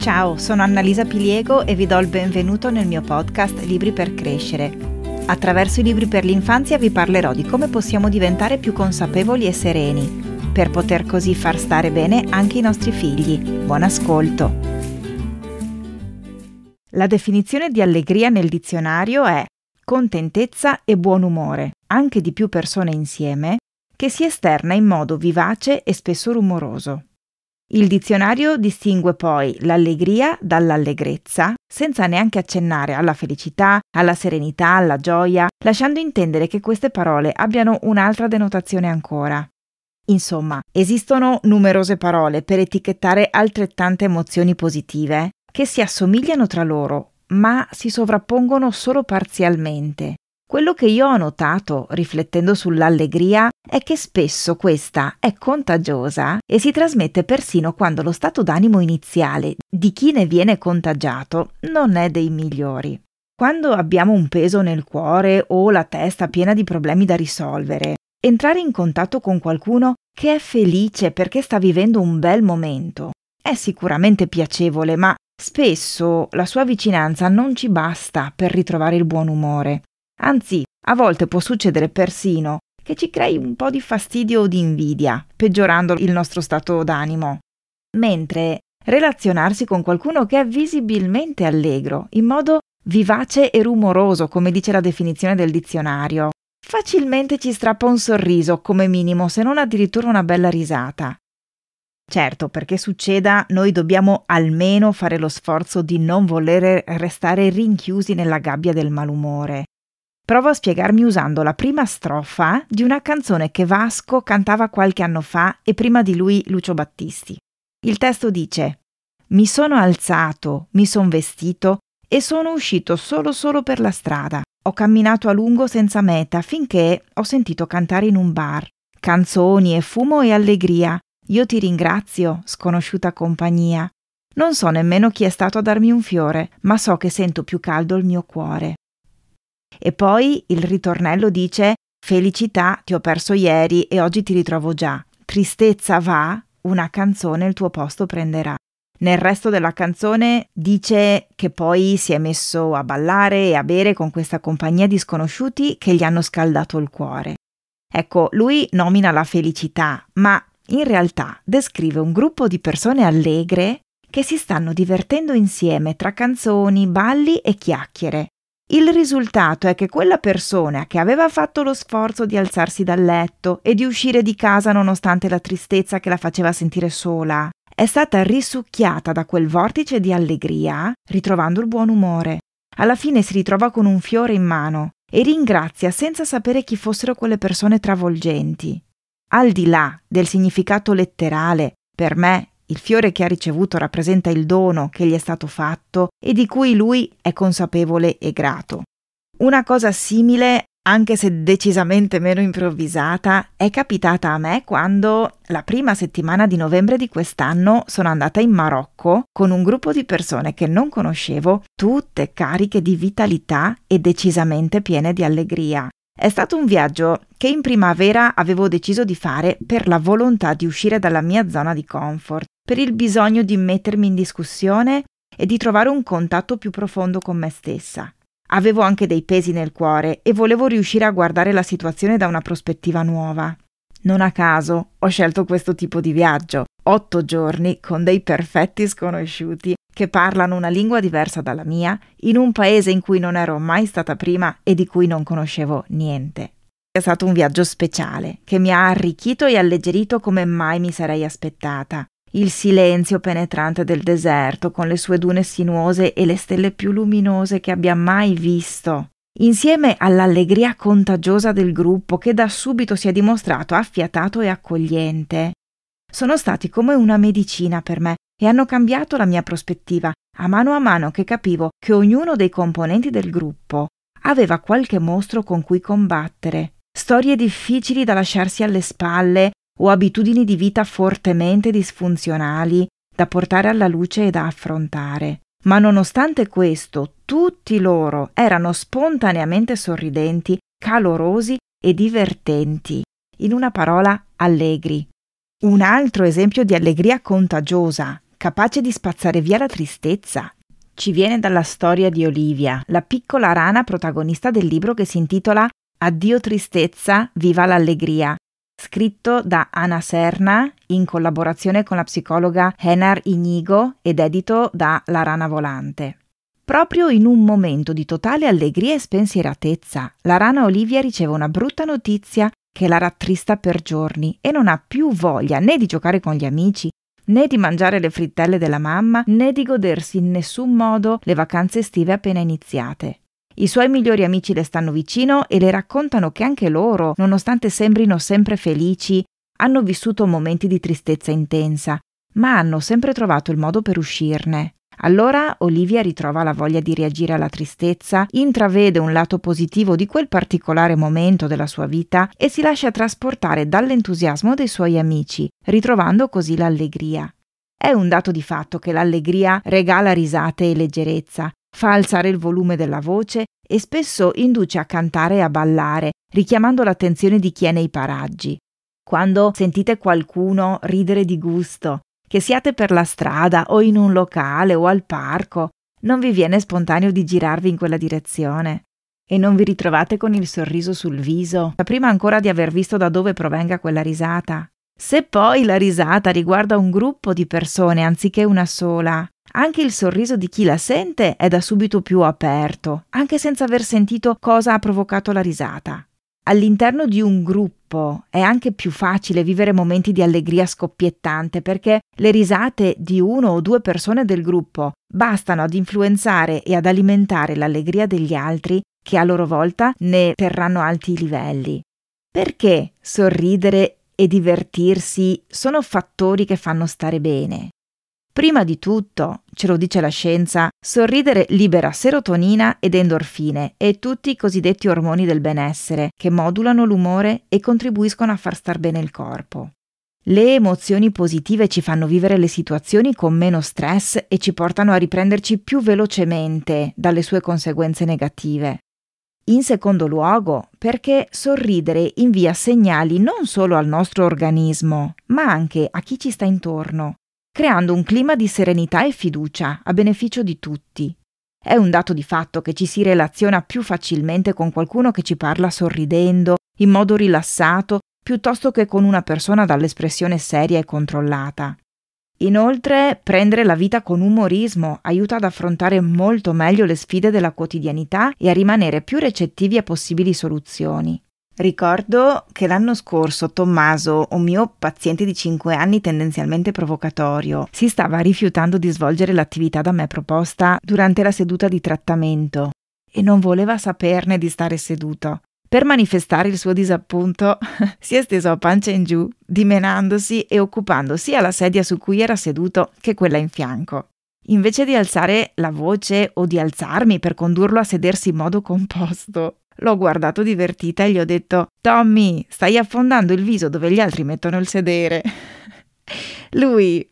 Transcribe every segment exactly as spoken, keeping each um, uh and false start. Ciao, sono Annalisa Piliego e vi do il benvenuto nel mio podcast Libri per Crescere. Attraverso i libri per l'infanzia vi parlerò di come possiamo diventare più consapevoli e sereni, per poter così far stare bene anche i nostri figli. Buon ascolto! La definizione di allegria nel dizionario è contentezza e buon umore, anche di più persone insieme, che si esterna in modo vivace e spesso rumoroso. Il dizionario distingue poi l'allegria dall'allegrezza, senza neanche accennare alla felicità, alla serenità, alla gioia, lasciando intendere che queste parole abbiano un'altra denotazione ancora. Insomma, esistono numerose parole per etichettare altrettante emozioni positive, che si assomigliano tra loro, ma si sovrappongono solo parzialmente. Quello che io ho notato, riflettendo sull'allegria, è che spesso questa è contagiosa e si trasmette persino quando lo stato d'animo iniziale di chi ne viene contagiato non è dei migliori. Quando abbiamo un peso nel cuore o la testa piena di problemi da risolvere, entrare in contatto con qualcuno che è felice perché sta vivendo un bel momento è sicuramente piacevole, ma spesso la sua vicinanza non ci basta per ritrovare il buon umore. Anzi, a volte può succedere persino che ci crei un po' di fastidio o di invidia, peggiorando il nostro stato d'animo. Mentre relazionarsi con qualcuno che è visibilmente allegro, in modo vivace e rumoroso, come dice la definizione del dizionario, facilmente ci strappa un sorriso, come minimo, se non addirittura una bella risata. Certo, perché succeda, noi dobbiamo almeno fare lo sforzo di non volere restare rinchiusi nella gabbia del malumore. Provo a spiegarmi usando la prima strofa di una canzone che Vasco cantava qualche anno fa e prima di lui Lucio Battisti. Il testo dice: «Mi sono alzato, mi son vestito e sono uscito solo solo per la strada. Ho camminato a lungo senza meta finché ho sentito cantare in un bar. Canzoni e fumo e allegria. Io ti ringrazio, sconosciuta compagnia. Non so nemmeno chi è stato a darmi un fiore, ma so che sento più caldo il mio cuore». E poi il ritornello dice: felicità, ti ho perso ieri e oggi ti ritrovo già. Tristezza va, una canzone il tuo posto prenderà. Nel resto della canzone dice che poi si è messo a ballare e a bere con questa compagnia di sconosciuti che gli hanno scaldato il cuore. Ecco, lui nomina la felicità, ma in realtà descrive un gruppo di persone allegre che si stanno divertendo insieme tra canzoni, balli e chiacchiere. Il risultato è che quella persona che aveva fatto lo sforzo di alzarsi dal letto e di uscire di casa nonostante la tristezza che la faceva sentire sola, è stata risucchiata da quel vortice di allegria, ritrovando il buon umore. Alla fine si ritrova con un fiore in mano e ringrazia senza sapere chi fossero quelle persone travolgenti. Al di là del significato letterale, per me, il fiore che ha ricevuto rappresenta il dono che gli è stato fatto e di cui lui è consapevole e grato. Una cosa simile, anche se decisamente meno improvvisata, è capitata a me quando, la prima settimana di novembre di quest'anno, sono andata in Marocco con un gruppo di persone che non conoscevo, tutte cariche di vitalità e decisamente piene di allegria. È stato un viaggio che in primavera avevo deciso di fare per la volontà di uscire dalla mia zona di comfort, per il bisogno di mettermi in discussione e di trovare un contatto più profondo con me stessa. Avevo anche dei pesi nel cuore e volevo riuscire a guardare la situazione da una prospettiva nuova. Non a caso ho scelto questo tipo di viaggio, otto giorni con dei perfetti sconosciuti che parlano una lingua diversa dalla mia, in un paese in cui non ero mai stata prima e di cui non conoscevo niente. È stato un viaggio speciale che mi ha arricchito e alleggerito come mai mi sarei aspettata. Il silenzio penetrante del deserto con le sue dune sinuose e le stelle più luminose che abbia mai visto, insieme all'allegria contagiosa del gruppo che da subito si è dimostrato affiatato e accogliente, sono stati come una medicina per me e hanno cambiato la mia prospettiva a mano a mano che capivo che ognuno dei componenti del gruppo aveva qualche mostro con cui combattere, storie difficili da lasciarsi alle spalle o abitudini di vita fortemente disfunzionali da portare alla luce e da affrontare. Ma nonostante questo, tutti loro erano spontaneamente sorridenti, calorosi e divertenti. In una parola, allegri. Un altro esempio di allegria contagiosa, capace di spazzare via la tristezza. Ci viene dalla storia di Olivia, la piccola rana protagonista del libro che si intitola Addio tristezza, viva l'allegria, scritto da Anna Serna in collaborazione con la psicologa Henar Inigo ed edito da La Rana Volante. Proprio in un momento di totale allegria e spensieratezza, la rana Olivia riceve una brutta notizia che la rattrista per giorni e non ha più voglia né di giocare con gli amici, né di mangiare le frittelle della mamma, né di godersi in nessun modo le vacanze estive appena iniziate. I suoi migliori amici le stanno vicino e le raccontano che anche loro, nonostante sembrino sempre felici, hanno vissuto momenti di tristezza intensa, ma hanno sempre trovato il modo per uscirne. Allora Olivia ritrova la voglia di reagire alla tristezza, intravede un lato positivo di quel particolare momento della sua vita e si lascia trasportare dall'entusiasmo dei suoi amici, ritrovando così l'allegria. È un dato di fatto che l'allegria regala risate e leggerezza, fa alzare il volume della voce e spesso induce a cantare e a ballare, richiamando l'attenzione di chi è nei paraggi. Quando sentite qualcuno ridere di gusto, che siate per la strada o in un locale o al parco, non vi viene spontaneo di girarvi in quella direzione e non vi ritrovate con il sorriso sul viso, prima ancora di aver visto da dove provenga quella risata. Se poi la risata riguarda un gruppo di persone anziché una sola, anche il sorriso di chi la sente è da subito più aperto, anche senza aver sentito cosa ha provocato la risata. All'interno di un gruppo è anche più facile vivere momenti di allegria scoppiettante perché le risate di uno o due persone del gruppo bastano ad influenzare e ad alimentare l'allegria degli altri che a loro volta ne terranno alti i livelli. Perché sorridere e divertirsi sono fattori che fanno stare bene? Prima di tutto, ce lo dice la scienza, sorridere libera serotonina ed endorfine e tutti i cosiddetti ormoni del benessere che modulano l'umore e contribuiscono a far star bene il corpo. Le emozioni positive ci fanno vivere le situazioni con meno stress e ci portano a riprenderci più velocemente dalle sue conseguenze negative. In secondo luogo, perché sorridere invia segnali non solo al nostro organismo, ma anche a chi ci sta intorno, creando un clima di serenità e fiducia a beneficio di tutti. È un dato di fatto che ci si relaziona più facilmente con qualcuno che ci parla sorridendo, in modo rilassato, piuttosto che con una persona dall'espressione seria e controllata. Inoltre, prendere la vita con umorismo aiuta ad affrontare molto meglio le sfide della quotidianità e a rimanere più recettivi a possibili soluzioni. Ricordo che l'anno scorso Tommaso, un mio paziente di cinque anni tendenzialmente provocatorio, si stava rifiutando di svolgere l'attività da me proposta durante la seduta di trattamento e non voleva saperne di stare seduto. Per manifestare il suo disappunto si è steso a pancia in giù, dimenandosi e occupando sia la sedia su cui era seduto che quella in fianco. Invece di alzare la voce o di alzarmi per condurlo a sedersi in modo composto, l'ho guardato divertita e gli ho detto: «Tommy, stai affondando il viso dove gli altri mettono il sedere». Lui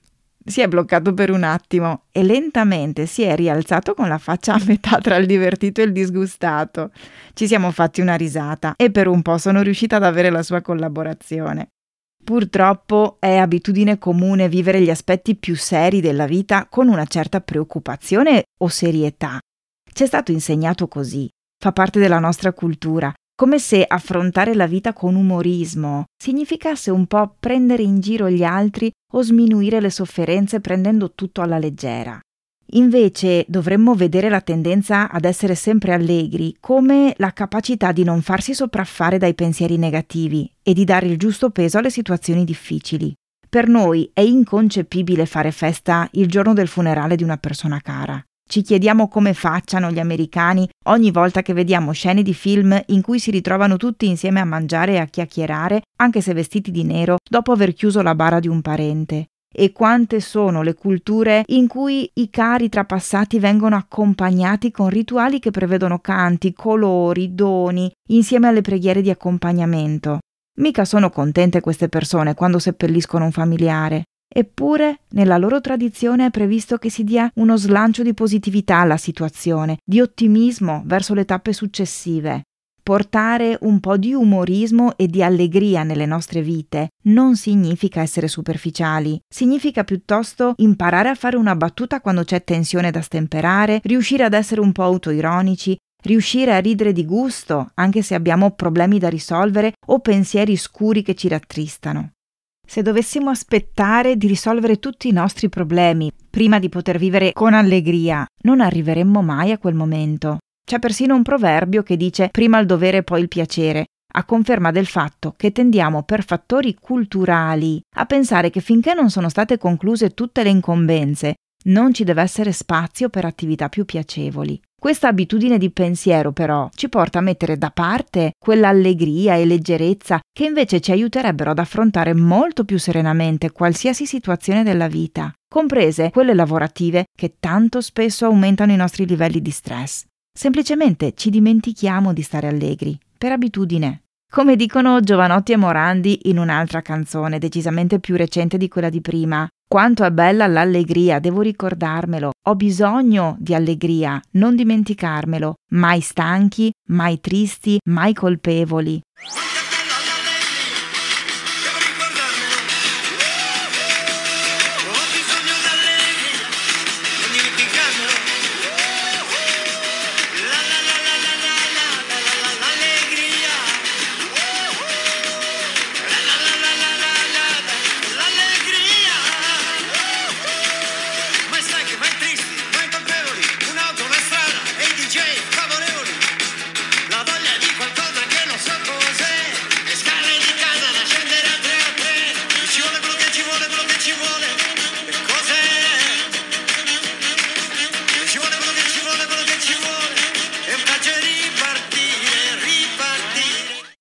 si è bloccato per un attimo e lentamente si è rialzato con la faccia a metà tra il divertito e il disgustato. Ci siamo fatti una risata e per un po' sono riuscita ad avere la sua collaborazione. Purtroppo è abitudine comune vivere gli aspetti più seri della vita con una certa preoccupazione o serietà. Ci è stato insegnato così. Fa parte della nostra cultura, come se affrontare la vita con umorismo significasse un po' prendere in giro gli altri o sminuire le sofferenze prendendo tutto alla leggera. Invece dovremmo vedere la tendenza ad essere sempre allegri come la capacità di non farsi sopraffare dai pensieri negativi e di dare il giusto peso alle situazioni difficili. Per noi è inconcepibile fare festa il giorno del funerale di una persona cara. Ci chiediamo come facciano gli americani ogni volta che vediamo scene di film in cui si ritrovano tutti insieme a mangiare e a chiacchierare, anche se vestiti di nero, dopo aver chiuso la bara di un parente. E quante sono le culture in cui i cari trapassati vengono accompagnati con rituali che prevedono canti, colori, doni, insieme alle preghiere di accompagnamento. Mica sono contente queste persone quando seppelliscono un familiare. Eppure, nella loro tradizione è previsto che si dia uno slancio di positività alla situazione, di ottimismo verso le tappe successive. portare un po' di umorismo e di allegria nelle nostre vite non significa essere superficiali, significa piuttosto imparare a fare una battuta quando c'è tensione da stemperare, riuscire ad essere un po' autoironici, riuscire a ridere di gusto anche se abbiamo problemi da risolvere o pensieri scuri che ci rattristano. Se dovessimo aspettare di risolvere tutti i nostri problemi prima di poter vivere con allegria, non arriveremmo mai a quel momento. C'è persino un proverbio che dice prima il dovere poi il piacere, a conferma del fatto che tendiamo per fattori culturali a pensare che finché non sono state concluse tutte le incombenze, non ci deve essere spazio per attività più piacevoli. Questa abitudine di pensiero però ci porta a mettere da parte quell'allegria e leggerezza che invece ci aiuterebbero ad affrontare molto più serenamente qualsiasi situazione della vita, comprese quelle lavorative che tanto spesso aumentano i nostri livelli di stress. Semplicemente ci dimentichiamo di stare allegri, per abitudine. Come dicono Giovanotti e Morandi in un'altra canzone decisamente più recente di quella di prima, quanto è bella l'allegria, devo ricordarmelo, ho bisogno di allegria, non dimenticarmelo, mai stanchi, mai tristi, mai colpevoli.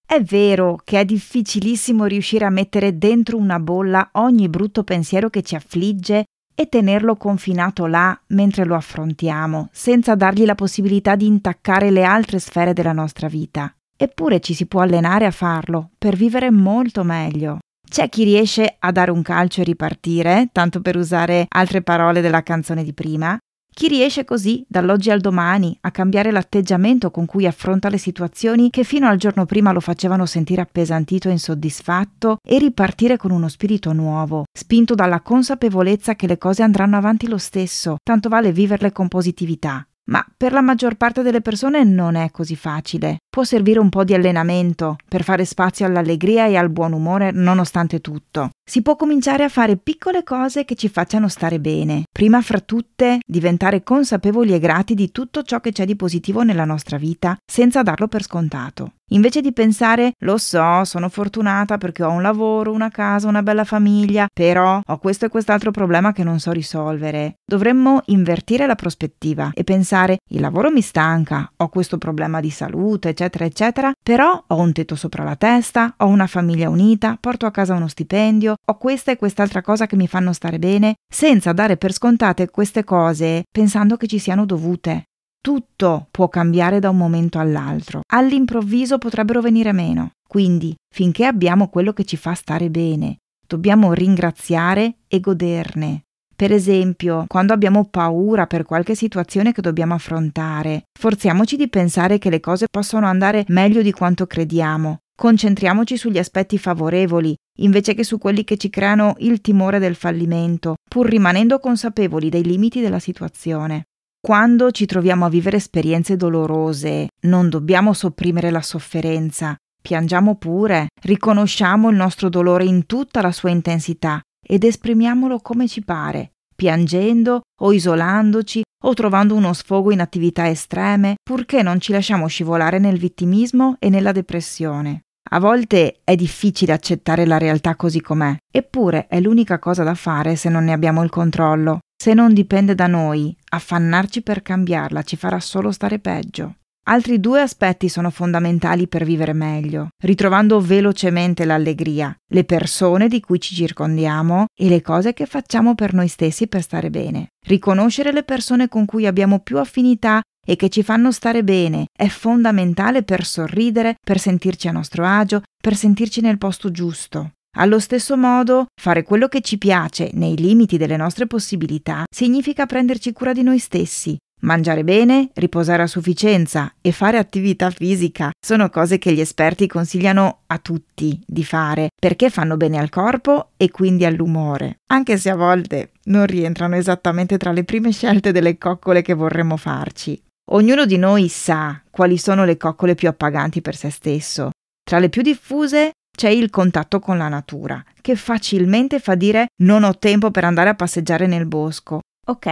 È vero che è difficilissimo riuscire a mettere dentro una bolla ogni brutto pensiero che ci affligge e tenerlo confinato là mentre lo affrontiamo, senza dargli la possibilità di intaccare le altre sfere della nostra vita. Eppure ci si può allenare a farlo per vivere molto meglio. C'è chi riesce a dare un calcio e ripartire, tanto per usare altre parole della canzone di prima. Chi riesce così, dall'oggi al domani, a cambiare l'atteggiamento con cui affronta le situazioni che fino al giorno prima lo facevano sentire appesantito e insoddisfatto e ripartire con uno spirito nuovo, spinto dalla consapevolezza che le cose andranno avanti lo stesso, tanto vale viverle con positività. Ma per la maggior parte delle persone non è così facile. Può servire un po' di allenamento per fare spazio all'allegria e al buon umore nonostante tutto. Si può cominciare a fare piccole cose che ci facciano stare bene. Prima fra tutte, diventare consapevoli e grati di tutto ciò che c'è di positivo nella nostra vita, senza darlo per scontato. Invece di pensare, lo so, sono fortunata perché ho un lavoro, una casa, una bella famiglia, però ho questo e quest'altro problema che non so risolvere. Dovremmo invertire la prospettiva e pensare, il lavoro mi stanca, ho questo problema di salute, eccetera, eccetera, però ho un tetto sopra la testa, ho una famiglia unita, porto a casa uno stipendio, ho questa e quest'altra cosa che mi fanno stare bene, senza dare per scontate queste cose pensando che ci siano dovute. Tutto può cambiare da un momento all'altro, all'improvviso potrebbero venire meno, quindi finché abbiamo quello che ci fa stare bene, dobbiamo ringraziare e goderne. Per esempio, quando abbiamo paura per qualche situazione che dobbiamo affrontare, forziamoci di pensare che le cose possono andare meglio di quanto crediamo, concentriamoci sugli aspetti favorevoli, invece che su quelli che ci creano il timore del fallimento, pur rimanendo consapevoli dei limiti della situazione. Quando ci troviamo a vivere esperienze dolorose, non dobbiamo sopprimere la sofferenza, piangiamo pure, riconosciamo il nostro dolore in tutta la sua intensità ed esprimiamolo come ci pare, piangendo o isolandoci o trovando uno sfogo in attività estreme, purché non ci lasciamo scivolare nel vittimismo e nella depressione. A volte è difficile accettare la realtà così com'è, eppure è l'unica cosa da fare se non ne abbiamo il controllo. Se non dipende da noi, affannarci per cambiarla ci farà solo stare peggio. Altri due aspetti sono fondamentali per vivere meglio, ritrovando velocemente l'allegria, le persone di cui ci circondiamo e le cose che facciamo per noi stessi per stare bene. Riconoscere le persone con cui abbiamo più affinità e che ci fanno stare bene è fondamentale per sorridere, per sentirci a nostro agio, per sentirci nel posto giusto. Allo stesso modo, fare quello che ci piace nei limiti delle nostre possibilità significa prenderci cura di noi stessi, Mangiare bene, riposare a sufficienza e fare attività fisica sono cose che gli esperti consigliano a tutti di fare perché fanno bene al corpo e quindi all'umore, anche se a volte non rientrano esattamente tra le prime scelte delle coccole che vorremmo farci. Ognuno di noi sa quali sono le coccole più appaganti per se stesso. Tra le più diffuse c'è il contatto con la natura, che facilmente fa dire non ho tempo per andare a passeggiare nel bosco. Ok.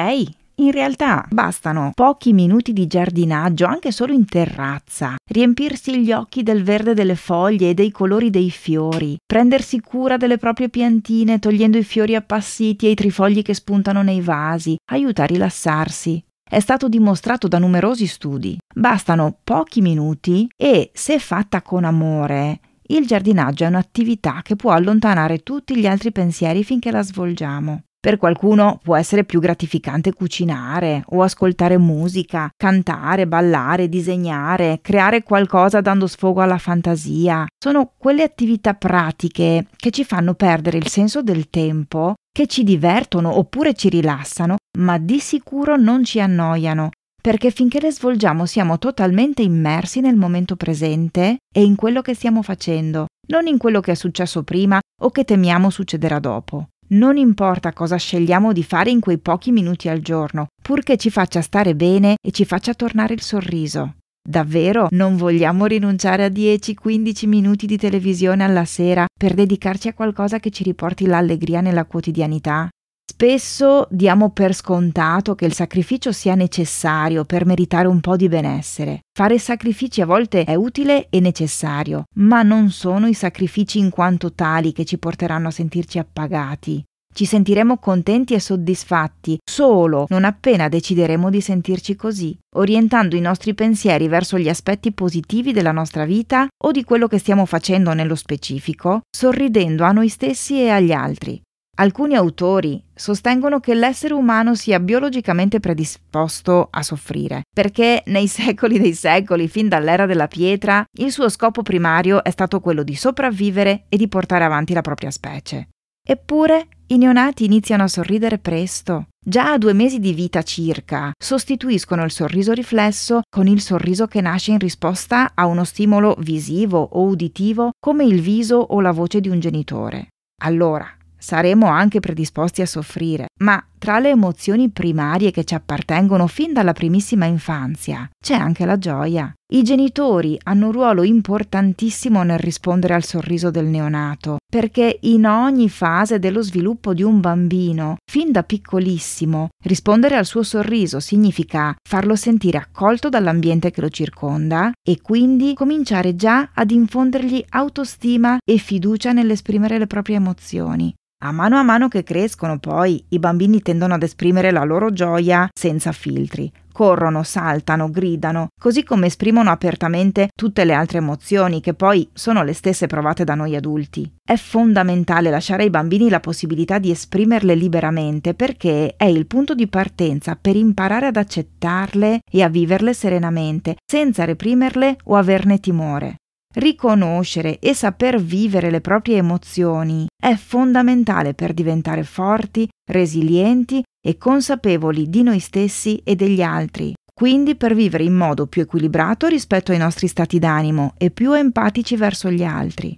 In realtà bastano pochi minuti di giardinaggio, anche solo in terrazza, riempirsi gli occhi del verde delle foglie e dei colori dei fiori, prendersi cura delle proprie piantine togliendo i fiori appassiti e i trifogli che spuntano nei vasi, aiuta a rilassarsi. È stato dimostrato da numerosi studi. Bastano pochi minuti e, se fatta con amore, il giardinaggio è un'attività che può allontanare tutti gli altri pensieri finché la svolgiamo. Per qualcuno può essere più gratificante cucinare o ascoltare musica, cantare, ballare, disegnare, creare qualcosa dando sfogo alla fantasia. Sono quelle attività pratiche che ci fanno perdere il senso del tempo, che ci divertono oppure ci rilassano, ma di sicuro non ci annoiano, perché finché le svolgiamo siamo totalmente immersi nel momento presente e in quello che stiamo facendo, non in quello che è successo prima o che temiamo succederà dopo. Non importa cosa scegliamo di fare in quei pochi minuti al giorno, purché ci faccia stare bene e ci faccia tornare il sorriso. Davvero non vogliamo rinunciare a dieci quindici minuti di televisione alla sera per dedicarci a qualcosa che ci riporti l'allegria nella quotidianità? Spesso diamo per scontato che il sacrificio sia necessario per meritare un po' di benessere. Fare sacrifici a volte è utile e necessario, ma non sono i sacrifici in quanto tali che ci porteranno a sentirci appagati. Ci sentiremo contenti e soddisfatti solo non appena decideremo di sentirci così, orientando i nostri pensieri verso gli aspetti positivi della nostra vita o di quello che stiamo facendo nello specifico, sorridendo a noi stessi e agli altri. Alcuni autori sostengono che l'essere umano sia biologicamente predisposto a soffrire, perché nei secoli dei secoli, fin dall'era della pietra, il suo scopo primario è stato quello di sopravvivere e di portare avanti la propria specie. Eppure, i neonati iniziano a sorridere presto. Già a due mesi di vita circa, sostituiscono il sorriso riflesso con il sorriso che nasce in risposta a uno stimolo visivo o uditivo, come il viso o la voce di un genitore. Allora, saremo anche predisposti a soffrire, ma tra le emozioni primarie che ci appartengono fin dalla primissima infanzia c'è anche la gioia. I genitori hanno un ruolo importantissimo nel rispondere al sorriso del neonato, perché in ogni fase dello sviluppo di un bambino, fin da piccolissimo, rispondere al suo sorriso significa farlo sentire accolto dall'ambiente che lo circonda e quindi cominciare già ad infondergli autostima e fiducia nell'esprimere le proprie emozioni. A mano a mano che crescono poi, i bambini tendono ad esprimere la loro gioia senza filtri. Corrono, saltano, gridano, così come esprimono apertamente tutte le altre emozioni che poi sono le stesse provate da noi adulti. È fondamentale lasciare ai bambini la possibilità di esprimerle liberamente perché è il punto di partenza per imparare ad accettarle e a viverle serenamente, senza reprimerle o averne timore. Riconoscere e saper vivere le proprie emozioni è fondamentale per diventare forti, resilienti e consapevoli di noi stessi e degli altri, quindi per vivere in modo più equilibrato rispetto ai nostri stati d'animo e più empatici verso gli altri.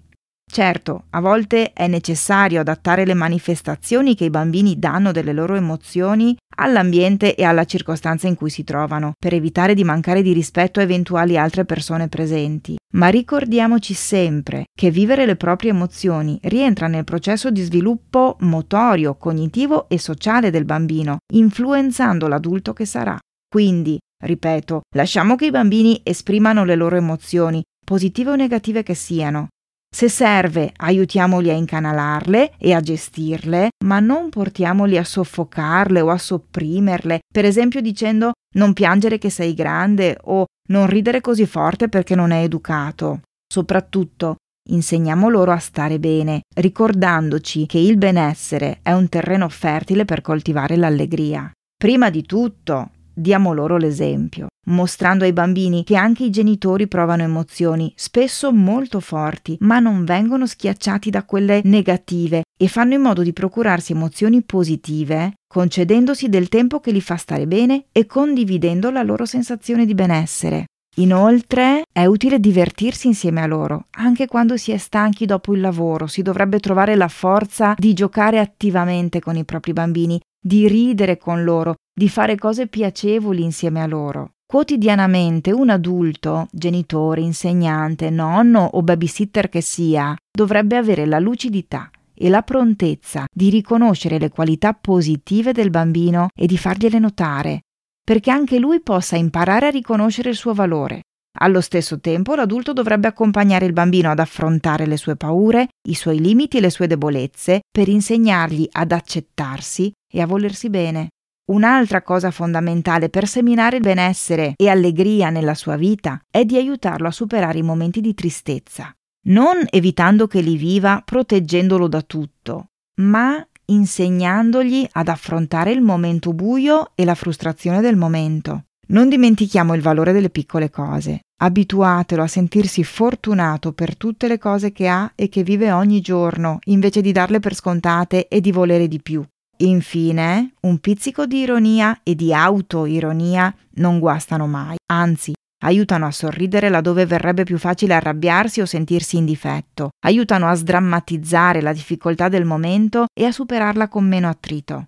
Certo, a volte è necessario adattare le manifestazioni che i bambini danno delle loro emozioni all'ambiente e alla circostanza in cui si trovano, per evitare di mancare di rispetto a eventuali altre persone presenti. Ma ricordiamoci sempre che vivere le proprie emozioni rientra nel processo di sviluppo motorio, cognitivo e sociale del bambino, influenzando l'adulto che sarà. Quindi, ripeto, lasciamo che i bambini esprimano le loro emozioni, positive o negative che siano. Se serve, aiutiamoli a incanalarle e a gestirle, ma non portiamoli a soffocarle o a sopprimerle, per esempio dicendo non piangere che sei grande o non ridere così forte perché non è educato. Soprattutto, insegniamo loro a stare bene, ricordandoci che il benessere è un terreno fertile per coltivare l'allegria. Prima di tutto, Diamo loro l'esempio, mostrando ai bambini che anche i genitori provano emozioni, spesso molto forti, ma non vengono schiacciati da quelle negative e fanno in modo di procurarsi emozioni positive, concedendosi del tempo che li fa stare bene e condividendo la loro sensazione di benessere. Inoltre è utile divertirsi insieme a loro, anche quando si è stanchi dopo il lavoro, si dovrebbe trovare la forza di giocare attivamente con i propri bambini, di ridere con loro, di fare cose piacevoli insieme a loro. Quotidianamente un adulto, genitore, insegnante, nonno o babysitter che sia, dovrebbe avere la lucidità e la prontezza di riconoscere le qualità positive del bambino e di fargliele notare, perché anche lui possa imparare a riconoscere il suo valore. Allo stesso tempo, l'adulto dovrebbe accompagnare il bambino ad affrontare le sue paure, i suoi limiti e le sue debolezze, per insegnargli ad accettarsi e a volersi bene. Un'altra cosa fondamentale per seminare il benessere e allegria nella sua vita è di aiutarlo a superare i momenti di tristezza, non evitando che li viva proteggendolo da tutto, ma insegnandogli ad affrontare il momento buio e la frustrazione del momento. Non dimentichiamo il valore delle piccole cose. Abituatelo a sentirsi fortunato per tutte le cose che ha e che vive ogni giorno, invece di darle per scontate e di volere di più. Infine, un pizzico di ironia e di autoironia non guastano mai, anzi, aiutano a sorridere laddove verrebbe più facile arrabbiarsi o sentirsi in difetto, aiutano a sdrammatizzare la difficoltà del momento e a superarla con meno attrito.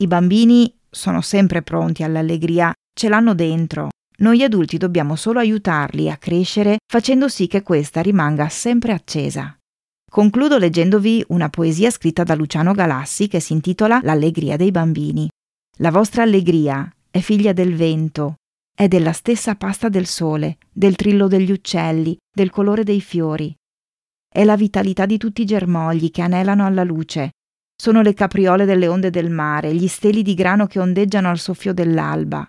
I bambini sono sempre pronti all'allegria, ce l'hanno dentro. Noi adulti dobbiamo solo aiutarli a crescere facendo sì che questa rimanga sempre accesa. Concludo leggendovi una poesia scritta da Luciano Galassi che si intitola L'allegria dei bambini. La vostra allegria è figlia del vento, è della stessa pasta del sole, del trillo degli uccelli, del colore dei fiori. È la vitalità di tutti i germogli che anelano alla luce. Sono le capriole delle onde del mare, gli steli di grano che ondeggiano al soffio dell'alba.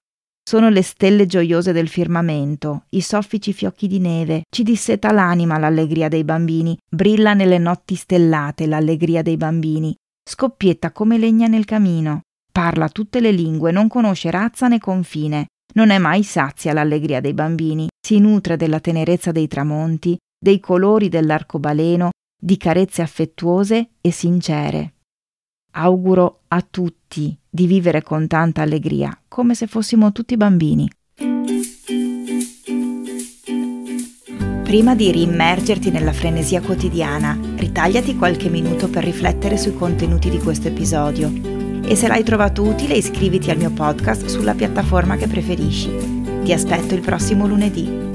Sono le stelle gioiose del firmamento, i soffici fiocchi di neve. Ci disseta l'anima l'allegria dei bambini, brilla nelle notti stellate l'allegria dei bambini, scoppietta come legna nel camino. Parla tutte le lingue, non conosce razza né confine. Non è mai sazia l'allegria dei bambini, si nutre della tenerezza dei tramonti, dei colori dell'arcobaleno, di carezze affettuose e sincere. Auguro a tutti di vivere con tanta allegria, come se fossimo tutti bambini. Prima di riimmergerti nella frenesia quotidiana, ritagliati qualche minuto per riflettere sui contenuti di questo episodio. E se l'hai trovato utile, iscriviti al mio podcast sulla piattaforma che preferisci. Ti aspetto il prossimo lunedì.